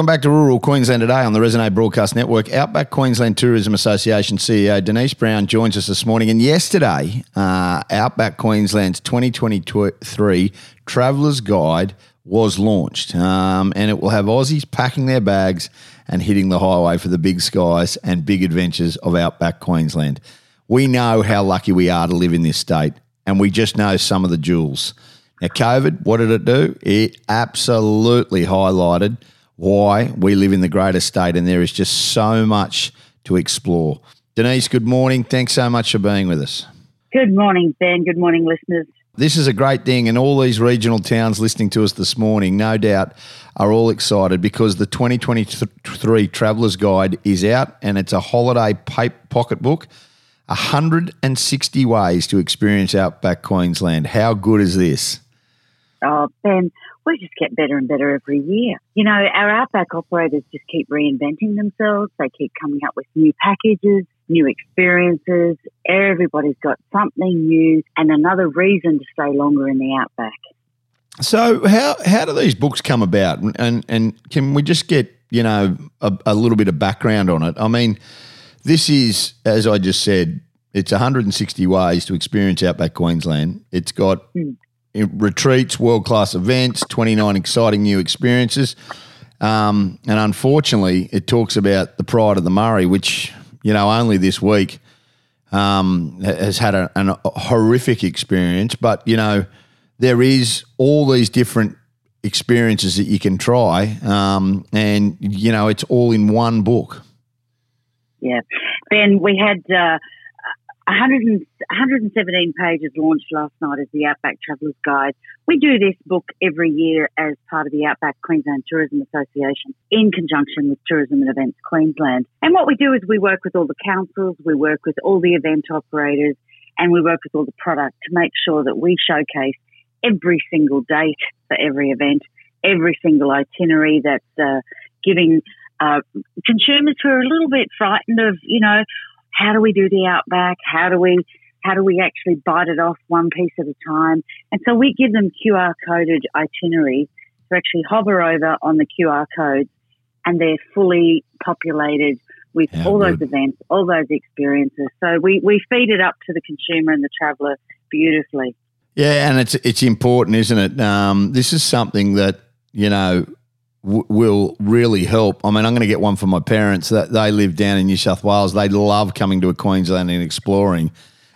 Welcome back to Rural Queensland today on the Resonate Broadcast Network. Outback Queensland Tourism Association CEO Denise Brown joins us this morning. And yesterday, Outback Queensland's 2023 Traveller's Guide was launched. And it will have Aussies packing their bags and hitting the highway for the big skies and big adventures of Outback Queensland. We know how lucky we are to live in this state, and we just know some of the jewels. Now, COVID, what did it do? It absolutely highlighted why we live in the greatest state, and there is just so much to explore. Denise, good morning. Thanks so much for being with us. Good morning, Ben. Good morning, listeners. This is a great thing, and all these regional towns listening to us this morning, no doubt, are all excited because the 2023 Traveller's Guide is out, and it's a holiday pocketbook, 160 ways to experience Outback Queensland. How good is this? Oh, Ben, we just get better and better every year. You know, our Outback operators just keep reinventing themselves. They keep coming up with new packages, new experiences. Everybody's got something new and another reason to stay longer in the Outback. So how do these books come about? And can we just get, you know, a little bit of background on it? I mean, this is, as I just said, it's 160 ways to experience Outback Queensland. It's got... retreats, world-class events, 29 exciting new experiences. And unfortunately, it talks about the Pride of the Murray, which, you know, only this week has had a horrific experience. But, you know, there is all these different experiences that you can try and, you know, it's all in one book. Yeah. Ben, we had 117 pages launched last night as the Outback Traveller's Guide. We do this book every year as part of the Outback Queensland Tourism Association in conjunction with Tourism and Events Queensland. And what we do is we work with all the councils, we work with all the event operators, and we work with all the product to make sure that we showcase every single date for every event, every single itinerary that's giving consumers who are a little bit frightened of, you know, how do we do the Outback? How do we actually bite it off one piece at a time? And so we give them QR-coded itineraries to actually hover over on the QR codes, and they're fully populated with all those events, all those experiences. So we feed it up to the consumer and the traveller beautifully. Yeah, and it's important, isn't it? This is something that, you know, will really help. I mean, I'm going to get one for my parents. That they live down in New South Wales. They love coming to Queensland and exploring,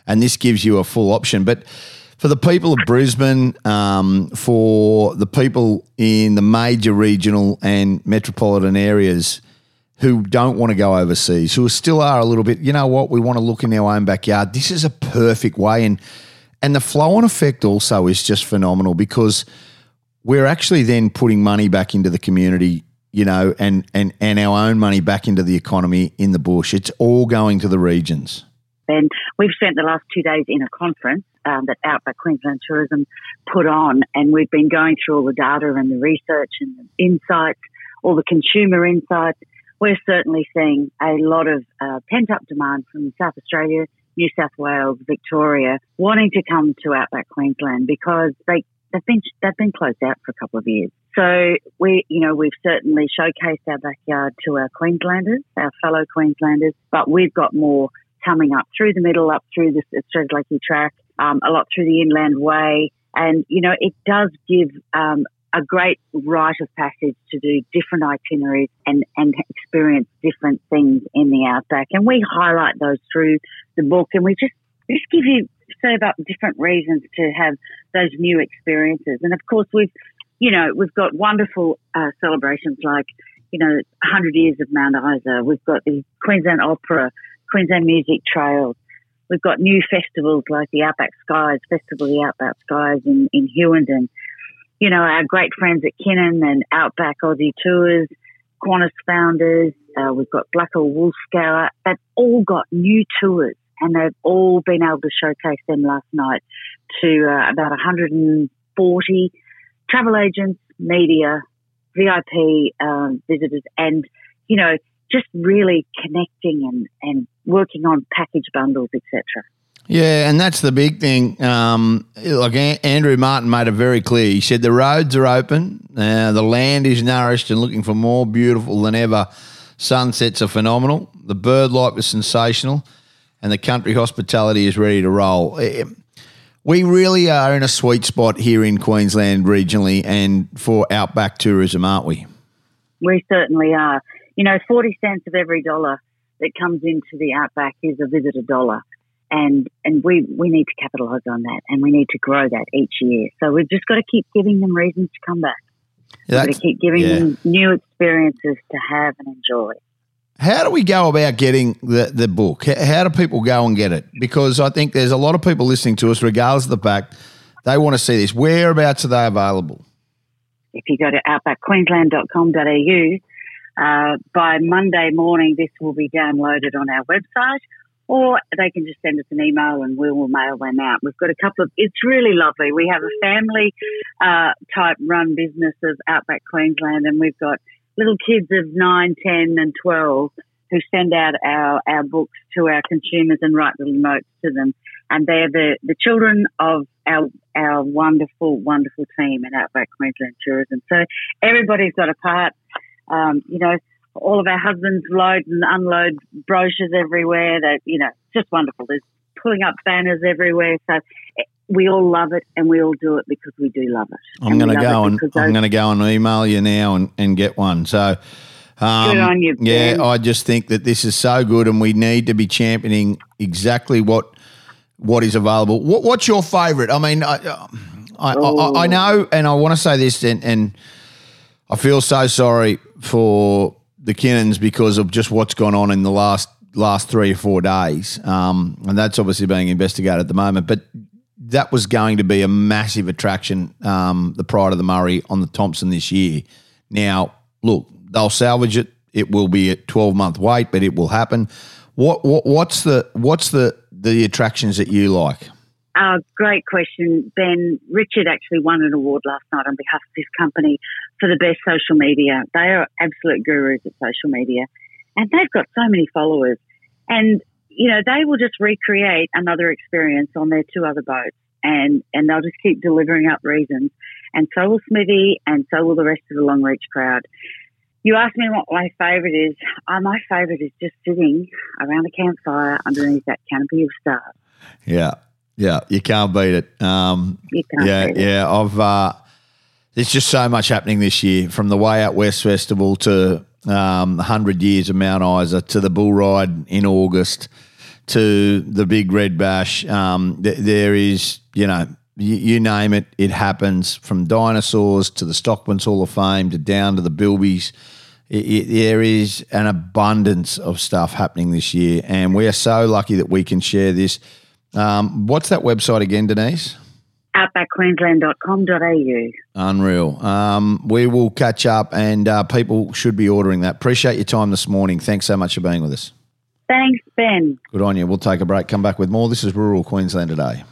and this gives you a full option. But for the people of Brisbane, for the people in the major regional and metropolitan areas who don't want to go overseas, who still are a little bit, you know what, we want to look in our own backyard, this is a perfect way. And the flow-on effect also is just phenomenal because we're actually then putting money back into the community, you know, and our own money back into the economy in the bush. It's all going to the regions. And we've spent the last 2 days in a conference that Outback Queensland Tourism put on, and we've been going through all the data and the research and the insights, all the consumer insights. We're certainly seeing a lot of pent-up demand from South Australia, New South Wales, Victoria, wanting to come to Outback Queensland because they've been closed out for a couple of years. So we've certainly showcased our backyard to our Queenslanders, our fellow Queenslanders, but we've got more coming up through the middle, up through the Strzelecki Track, a lot through the Inland Way, and you know it does give a great rite of passage to do different itineraries and experience different things in the Outback, and we highlight those through the book, and we just give you serve up different reasons to have those new experiences. And of course we've got wonderful celebrations like, you know, 100 years of Mount Isa. We've got the Queensland Opera, Queensland Music Trails. We've got new festivals like the Outback Skies, Festival of the Outback Skies in Hewenden. You know, our great friends at Kinnan and Outback Aussie Tours, Qantas Founders. We've got Blackall Wool Scourer. They've all got new tours. And they've all been able to showcase them last night to about 140 travel agents, media, VIP visitors, and, you know, just really connecting and working on package bundles, etc. Yeah, and that's the big thing. Like Andrew Martin made it very clear. He said the roads are open, the land is nourished and looking for more beautiful than ever. Sunsets are phenomenal, the bird life is sensational, and the country hospitality is ready to roll. We really are in a sweet spot here in Queensland regionally and for outback tourism, aren't we? We certainly are. You know, 40 cents of every dollar that comes into the outback is a visitor dollar. And we need to capitalise on that, and we need to grow that each year. So we've just got to keep giving them reasons to come back. We've got to keep giving them new experiences to have and enjoy. How do we go about getting the book? How do people go and get it? Because I think there's a lot of people listening to us, regardless of the fact, they want to see this. Whereabouts are they available? If you go to outbackqueensland.com.au, by Monday morning this will be downloaded on our website. Or they can just send us an email and we will mail them out. We've got a couple of – it's really lovely. We have a family-type run business of Outback Queensland, and we've got little kids of 9, 10 and 12 who send out our books to our consumers and write little notes to them. And they're the children of our wonderful, wonderful team at Outback Queensland Tourism. So everybody's got a part, you know. All of our husbands load and unload brochures everywhere. They, you know, it's just wonderful. There's pulling up banners everywhere. So we all love it, and we all do it because we do love it. I'm going to go and email you now and get one. So, good on you, Ben. I just think that this is so good, and we need to be championing exactly what is available. What's your favourite? I mean, I know, and I want to say this, and I feel so sorry for the Kinnans because of just what's gone on in the last 3 or 4 days. And that's obviously being investigated at the moment. But that was going to be a massive attraction, the Pride of the Murray on the Thompson this year. Now, look, they'll salvage it. It will be a 12-month wait, but it will happen. What's the attractions that you like? Great question, Ben. Richard actually won an award last night on behalf of his company for the best social media. They are absolute gurus at social media, and they've got so many followers. And, you know, they will just recreate another experience on their 2 other boats, and they'll just keep delivering up reasons. And so will Smithy, and so will the rest of the Longreach crowd. You asked me what my favourite is. My favourite is just sitting around a campfire underneath that canopy of stars. Yeah, you can't beat it. You can't beat it. Yeah, I've there's just so much happening this year, from the Way Out West Festival to 100 years of Mount Isa to the bull ride in August to the Big Red Bash. There is, you know, you name it, it happens, from dinosaurs to the Stockman's Hall of Fame to down to the Bilbies. There is an abundance of stuff happening this year, and we are so lucky that we can share this. What's that website again, Denise? Outbackqueensland.com.au. Unreal. We will catch up, and people should be ordering that. Appreciate your time this morning. Thanks so much for being with us. Thanks, Ben. Good on you. We'll take a break, come back with more. This is Rural Queensland Today.